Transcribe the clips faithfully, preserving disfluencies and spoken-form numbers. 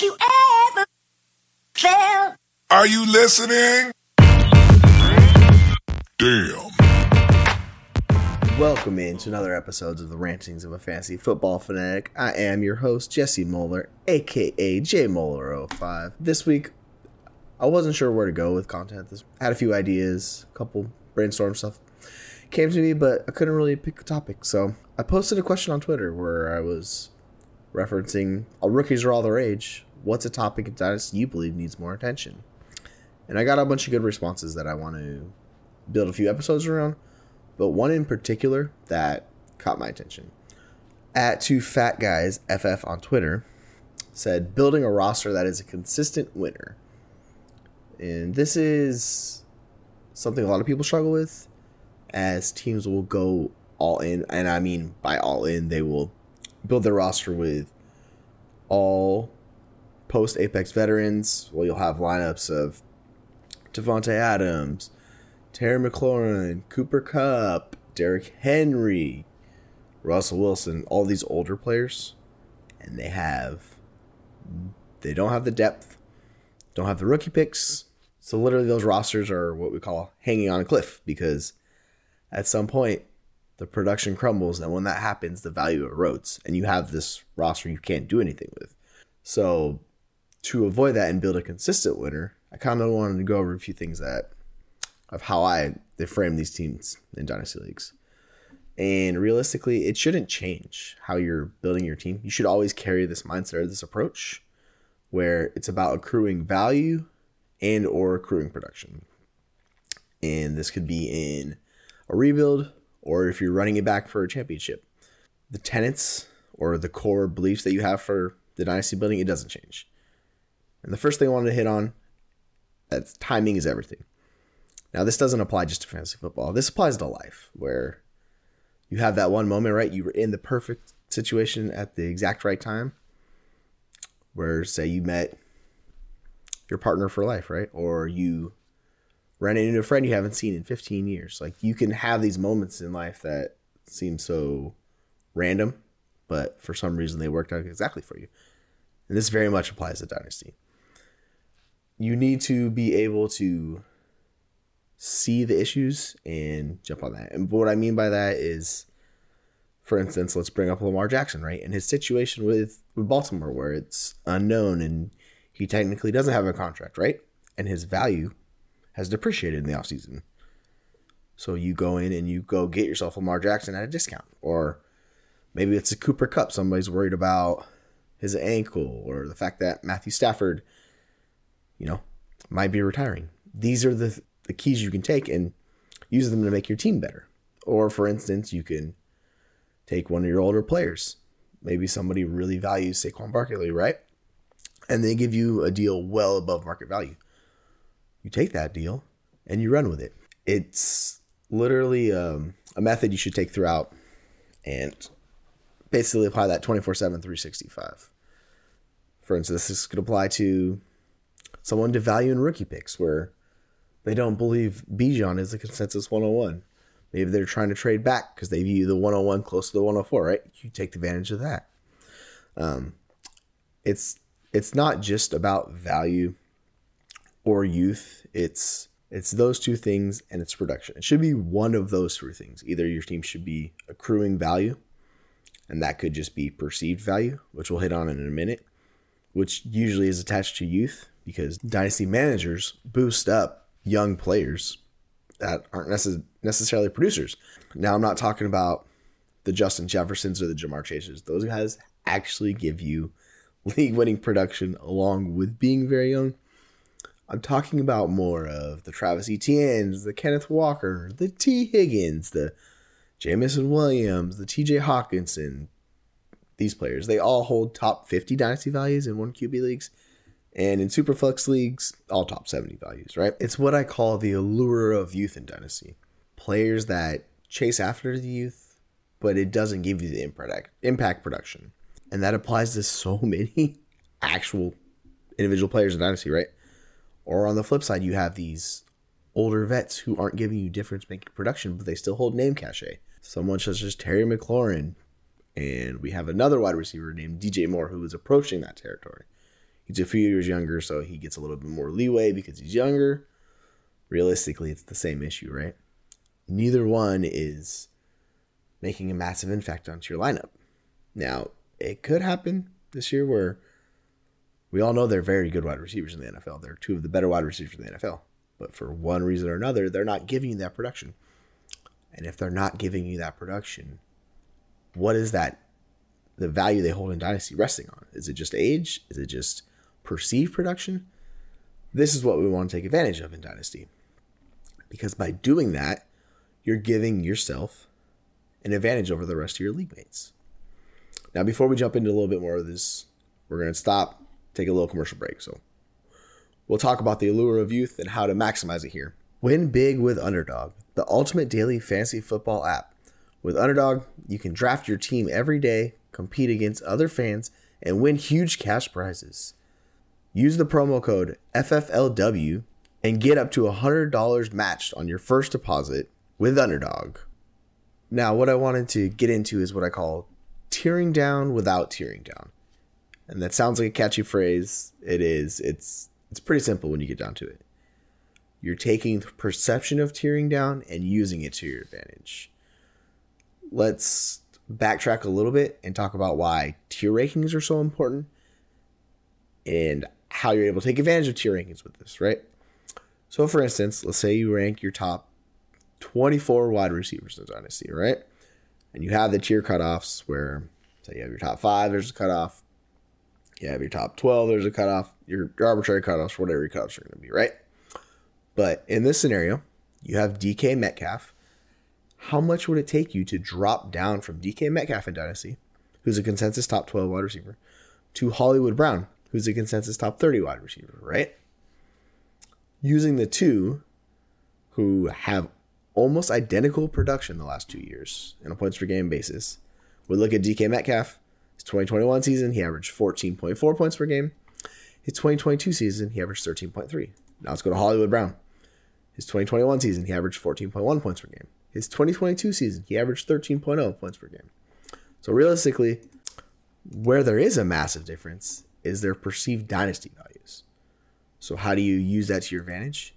like you ever felt. Are you listening? Damn. Welcome in to another episode of the Rantings of a Fantasy Football Fanatic. I am your host, Jesse Moeller, a k a. J Moeller oh five. This week, I wasn't sure where to go with content. I had a few ideas, a couple brainstorm stuff came to me, but I couldn't really pick a topic. So I posted a question on Twitter where I was referencing, all rookies are all the rage. What's a topic in Dynasty you believe needs more attention? And I got a bunch of good responses that I want to build a few episodes around, but one in particular that caught my attention. At Two Fat Guys F F on Twitter said, building a roster that is a consistent winner. And this is something a lot of people struggle with, as teams will go all in. And I mean, by all in, they will build their roster with all post-Apex veterans. Well, you'll have lineups of DeVonte Adams, Terry McLaurin, Cooper Kupp, Derrick Henry, Russell Wilson, all these older players. And they have, they don't have the depth, don't have the rookie picks. So literally those rosters are what we call hanging on a cliff, because at some point the production crumbles, and when that happens, the value erodes, and you have this roster you can't do anything with. So to avoid that and build a consistent winner, I kind of wanted to go over a few things that of how I they frame these teams in Dynasty Leagues. And realistically, it shouldn't change how you're building your team. You should always carry this mindset or this approach where it's about accruing value and or accruing production. And this could be in a rebuild, or if you're running it back for a championship. The tenets or the core beliefs that you have for the dynasty building, it doesn't change. And the first thing I wanted to hit on, that's timing is everything. Now, this doesn't apply just to fantasy football. This applies to life, where you have that one moment, right? You were in the perfect situation at the exact right time, where say you met your partner for life, right? Or you ran into a friend you haven't seen in fifteen years. Like, you can have these moments in life that seem so random, but for some reason they worked out exactly for you. And this very much applies to Dynasty. You need to be able to see the issues and jump on that. And what I mean by that is, for instance, let's bring up Lamar Jackson, right? And his situation with, with Baltimore, where it's unknown and he technically doesn't have a contract, right? And his value has depreciated in the offseason. So you go in and you go get yourself Lamar Jackson at a discount. Or maybe it's a Cooper Kupp. Somebody's worried about his ankle or the fact that Matthew Stafford, you know, might be retiring. These are the, the keys you can take and use them to make your team better. Or, for instance, you can take one of your older players. Maybe somebody really values Saquon Barkley, right? And they give you a deal well above market value. You take that deal and you run with it. It's literally um, a method you should take throughout and basically apply that twenty-four seven, three sixty-five. For instance, this could apply to someone devaluing rookie picks where they don't believe Bijan is the consensus one oh one. Maybe they're trying to trade back because they view the one oh one close to the one oh four, right? You take advantage of that. Um, it's it's not just about value or youth. It's it's those two things, and it's production. It should be one of those three things. Either your team should be accruing value, and that could just be perceived value, which we'll hit on in a minute, which usually is attached to youth because dynasty managers boost up young players that aren't necess- necessarily producers. Now, I'm not talking about the Justin Jeffersons or the Jamar Chases. Those guys actually give you league-winning production along with being very young. I'm talking about more of the Travis Etiennes, the Kenneth Walker, the Tee Higgins, the Jamison Williams, the T J Hawkinson. These players, they all hold top fifty dynasty values in one Q B leagues, and in Superflex leagues, all top seventy values, right? It's what I call the allure of youth in Dynasty. Players that chase after the youth, but it doesn't give you the impact, impact production. And that applies to so many actual individual players in Dynasty, right? Or on the flip side, you have these older vets who aren't giving you difference-making production, but they still hold name cachet. Someone such as Terry McLaurin, and we have another wide receiver named D J Moore who is approaching that territory. He's a few years younger, so he gets a little bit more leeway because he's younger. Realistically, it's the same issue, right? Neither one is making a massive impact onto your lineup. Now, it could happen this year where we all know they're very good wide receivers in the N F L. They're two of the better wide receivers in the N F L. But for one reason or another, they're not giving you that production. And if they're not giving you that production, what is that, the value they hold in Dynasty resting on? Is it just age? Is it just perceived production? This is what we want to take advantage of in Dynasty. Because by doing that, you're giving yourself an advantage over the rest of your league mates. Now, before we jump into a little bit more of this, we're going to stop, take a little commercial break. So we'll talk about the allure of youth and how to maximize it here. Win big with Underdog, the ultimate daily fantasy football app. With Underdog, you can draft your team every day, compete against other fans, and win huge cash prizes. Use the promo code F F L W and get up to one hundred dollars matched on your first deposit with Underdog. Now, what I wanted to get into is what I call tearing down without tearing down. And that sounds like a catchy phrase. It is. It's it's pretty simple when you get down to it. You're taking the perception of tearing down and using it to your advantage. Let's backtrack a little bit and talk about why tier rankings are so important and how you're able to take advantage of tier rankings with this, right? So, for instance, let's say you rank your top twenty-four wide receivers in Dynasty, right? And you have the tier cutoffs where, say, you have your top five, there's a cutoff. You have your top twelve, there's a cutoff. Your, your arbitrary cutoffs, whatever your cutoffs are going to be, right? But in this scenario, you have D K Metcalf. How much would it take you to drop down from D K Metcalf in Dynasty, who's a consensus top twelve wide receiver, to Hollywood Brown, who's a consensus top thirty wide receiver, right? Using the two who have almost identical production the last two years on a points per game basis. We look at D K Metcalf, his twenty twenty-one season, he averaged fourteen point four points per game. His twenty twenty-two season, he averaged thirteen point three. Now let's go to Hollywood Brown. His twenty twenty-one season, he averaged fourteen point one points per game. His twenty twenty-two season, he averaged thirteen point oh points per game. So realistically, where there is a massive difference is their perceived dynasty values. So how do you use that to your advantage?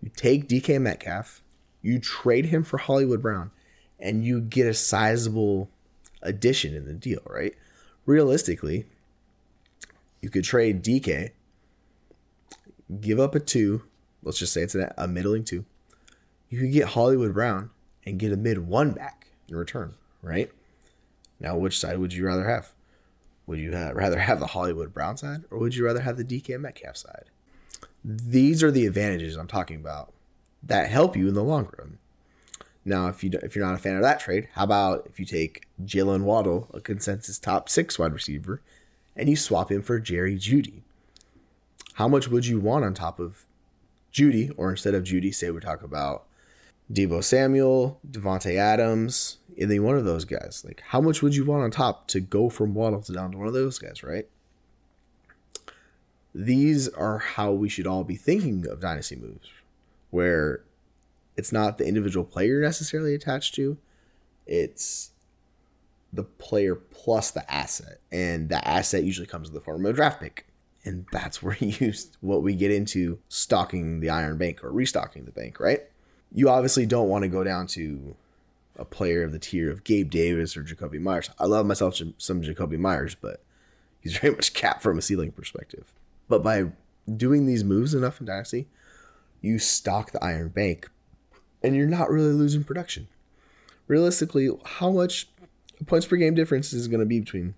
You take D K Metcalf, you trade him for Hollywood Brown, and you get a sizable addition in the deal, right? Realistically, you could trade D K, give up a two, let's just say it's a middling two. You could get Hollywood Brown and get a mid one back in return, right? Now, which side would you rather have? Would you rather have the Hollywood Brown side, or would you rather have the D K Metcalf side? These are the advantages I'm talking about that help you in the long run. Now, if, you, if you're not a fan of that trade, how about if you take Jalen Waddle, a consensus top six wide receiver, and you swap him for Jerry Jeudy? How much would you want on top of Jeudy, or instead of Jeudy, say we talk about Debo Samuel, DeVonte Adams, any one of those guys? Like, how much would you want on top to go from Waddle to down to one of those guys, right? These are how we should all be thinking of dynasty moves, where it's not the individual player necessarily attached to, it's the player plus the asset. And the asset usually comes in the form of a draft pick. And that's where you what we get into stocking the iron bank or restocking the bank, right? You obviously don't want to go down to a player of the tier of Gabe Davis or Jacoby Myers. I love myself some Jacoby Myers, but he's very much capped from a ceiling perspective. But by doing these moves enough in Dynasty, you stock the iron bank, and you're not really losing production. Realistically, how much points per game difference is going to be between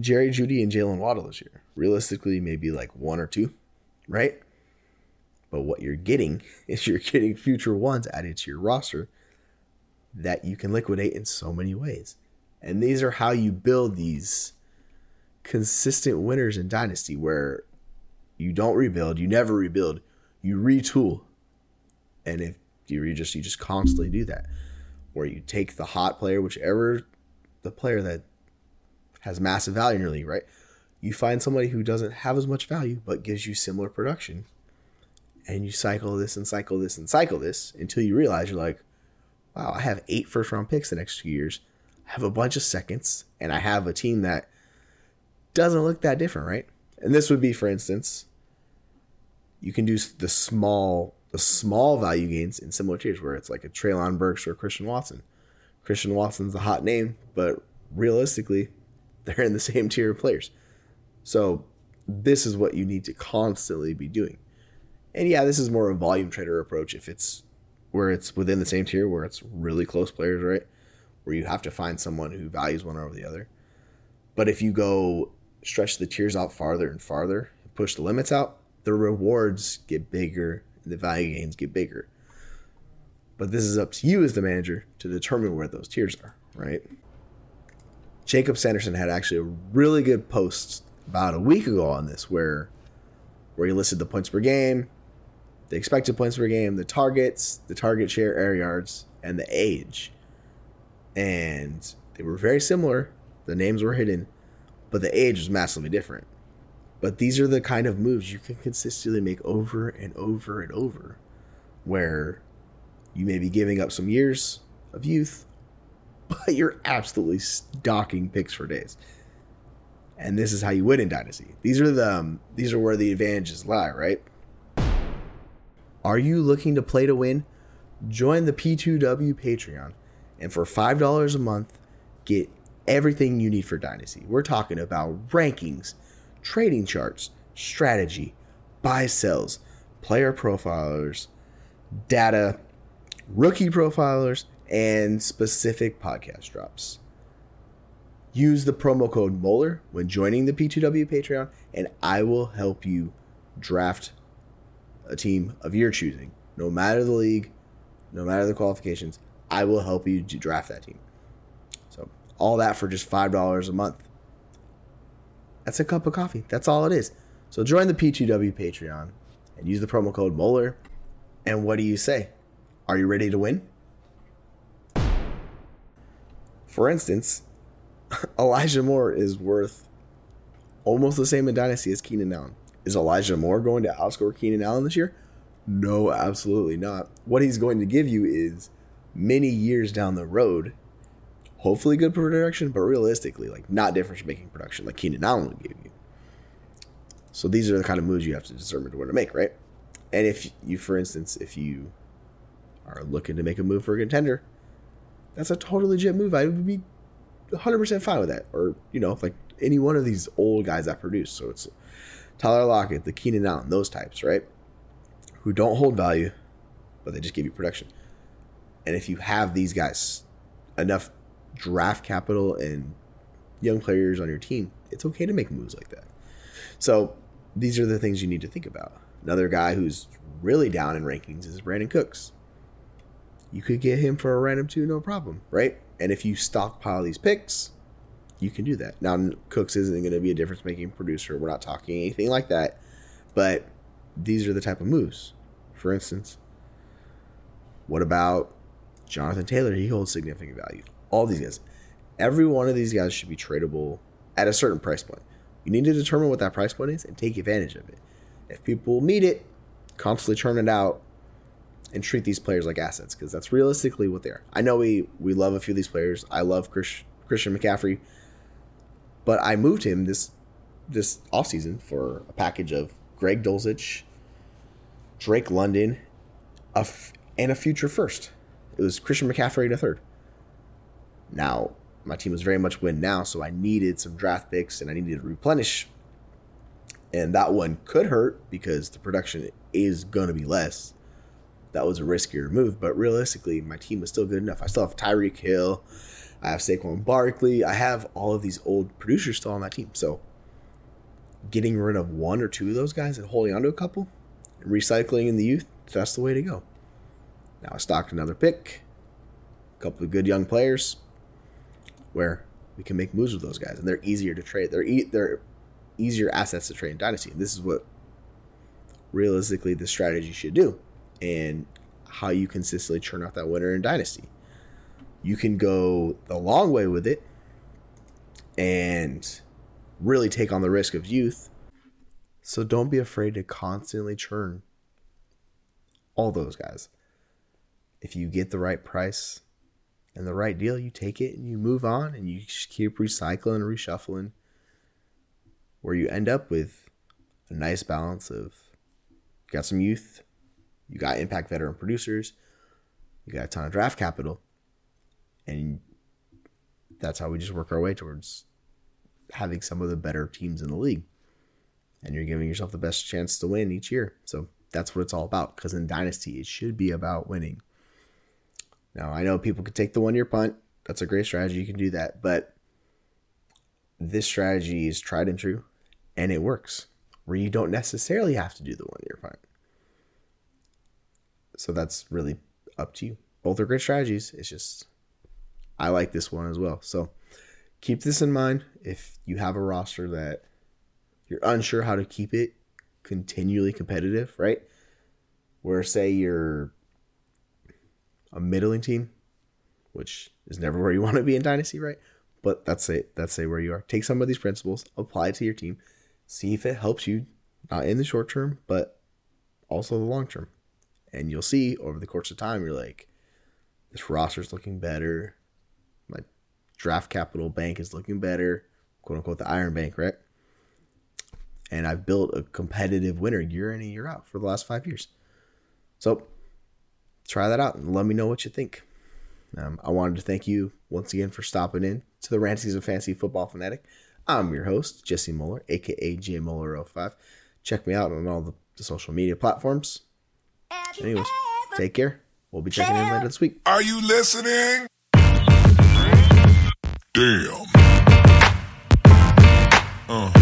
Jerry Jeudy and Jalen Waddle this year? Realistically, maybe like one or two, right? But what you're getting is you're getting future ones added to your roster that you can liquidate in so many ways. And these are how you build these consistent winners in Dynasty, where you don't rebuild, you never rebuild, you retool. And if you just you just constantly do that, where you take the hot player, whichever the player that has massive value in your league, right? You find somebody who doesn't have as much value but gives you similar production, and you cycle this and cycle this and cycle this until you realize you're like, wow, I have eight first-round picks the next two years. I have a bunch of seconds, and I have a team that doesn't look that different, right? And this would be, for instance, you can do the small the small value gains in similar tiers where it's like a Treylon Burks or Christian Watson. Christian Watson's a hot name, but realistically, they're in the same tier of players. So this is what you need to constantly be doing. And yeah, this is more a volume trader approach if it's where it's within the same tier, where it's really close players, right? Where you have to find someone who values one over the other. But if you go stretch the tiers out farther and farther, push the limits out, the rewards get bigger and the value gains get bigger. But this is up to you as the manager to determine where those tiers are, right? Jacob Sanderson had actually a really good post about a week ago on this where where he listed the points per game, the expected points per game, the targets, the target share, air yards, and the age. And they were very similar. The names were hidden, but the age was massively different. But these are the kind of moves you can consistently make over and over and over where you may be giving up some years of youth, but you're absolutely stocking picks for days. And this is how you win in Dynasty. These are the um, these are where the advantages lie, right? Are you looking to play to win? Join the P two W Patreon, and for five dollars a month, get everything you need for Dynasty. We're talking about rankings, trading charts, strategy, buy sells, player profilers, data, rookie profilers, and specific podcast drops. Use the promo code Moeller when joining the P two W Patreon, and I will help you draft a team of your choosing. No matter the league, no matter the qualifications, I will help you to draft that team. So all that for just five dollars a month. That's a cup of coffee. That's all it is. So join the P two W Patreon and use the promo code Moeller. And what do you say? Are you ready to win? For instance, Elijah Moore is worth almost the same in Dynasty as Keenan Allen. Is Elijah Moore going to outscore Keenan Allen this year? No, absolutely not. What he's going to give you is many years down the road, hopefully good production, but realistically, like not difference-making production like Keenan Allen would give you. So these are the kind of moves you have to determine where to make, right? And if you, for instance, if you are looking to make a move for a contender, that's a totally legit move. I would be one hundred percent fine with that. Or, you know, like any one of these old guys that produce. So it's Tyler Lockett, the Keenan Allen, those types, right? Who don't hold value, but they just give you production. And if you have these guys, enough draft capital and young players on your team, it's okay to make moves like that. So these are the things you need to think about. Another guy who's really down in rankings is Brandon Cooks. You could get him for a random two, no problem, right? And if you stockpile these picks, you can do that. Now, Cooks isn't going to be a difference-making producer. We're not talking anything like that. But these are the type of moves. For instance, what about Jonathan Taylor? He holds significant value. All these guys. Every one of these guys should be tradable at a certain price point. You need to determine what that price point is and take advantage of it. If people need it, constantly churn it out and treat these players like assets because that's realistically what they are. I know we, we love a few of these players. I love Chris, Christian McCaffrey. But I moved him this this offseason for a package of Greg Dulcich, Drake London, a f- and a future first. It was Christian McCaffrey and a third. Now, my team was very much win now, so I needed some draft picks and I needed to replenish. And that one could hurt because the production is going to be less. That was a riskier move, but realistically, my team was still good enough. I still have Tyreek Hill. I have Saquon Barkley. I have all of these old producers still on my team. So getting rid of one or two of those guys and holding onto a couple and recycling in the youth, that's the way to go. Now I stocked another pick, a couple of good young players where we can make moves with those guys, and they're easier to trade. They're, e- they're easier assets to trade in Dynasty. And this is what realistically the strategy should do and how you consistently churn out that winner in Dynasty. You can go the long way with it and really take on the risk of youth. So don't be afraid to constantly churn all those guys. If you get the right price and the right deal, you take it and you move on and you keep recycling and reshuffling where you end up with a nice balance of you got some youth, you got impact veteran producers, you got a ton of draft capital, and that's how we just work our way towards having some of the better teams in the league. And you're giving yourself the best chance to win each year. So that's what it's all about, because in Dynasty, it should be about winning. Now, I know people could take the one-year punt. That's a great strategy. You can do that. But this strategy is tried and true, and it works, where you don't necessarily have to do the one-year punt. So that's really up to you. Both are great strategies. It's just I like this one as well. So keep this in mind. If you have a roster that you're unsure how to keep it continually competitive, right? Where, say, you're a middling team, which is never where you want to be in Dynasty, right? But that's it. That's it where you are. Take some of these principles, apply it to your team, see if it helps you, not in the short term, but also the long term. And you'll see over the course of time, you're like, this roster's looking better. My draft capital bank is looking better, quote unquote, the iron bank, right? And I've built a competitive winner year in and year out for the last five years. So try that out and let me know what you think. Um, I wanted to thank you once again for stopping in to the Ranties of Fantasy Football Fanatic. I'm your host, Jesse Moeller, a k a. J Moeller oh five. Check me out on all the, the social media platforms. Anyways, take care. We'll be checking in later this week. Are you listening? Damn. Uh.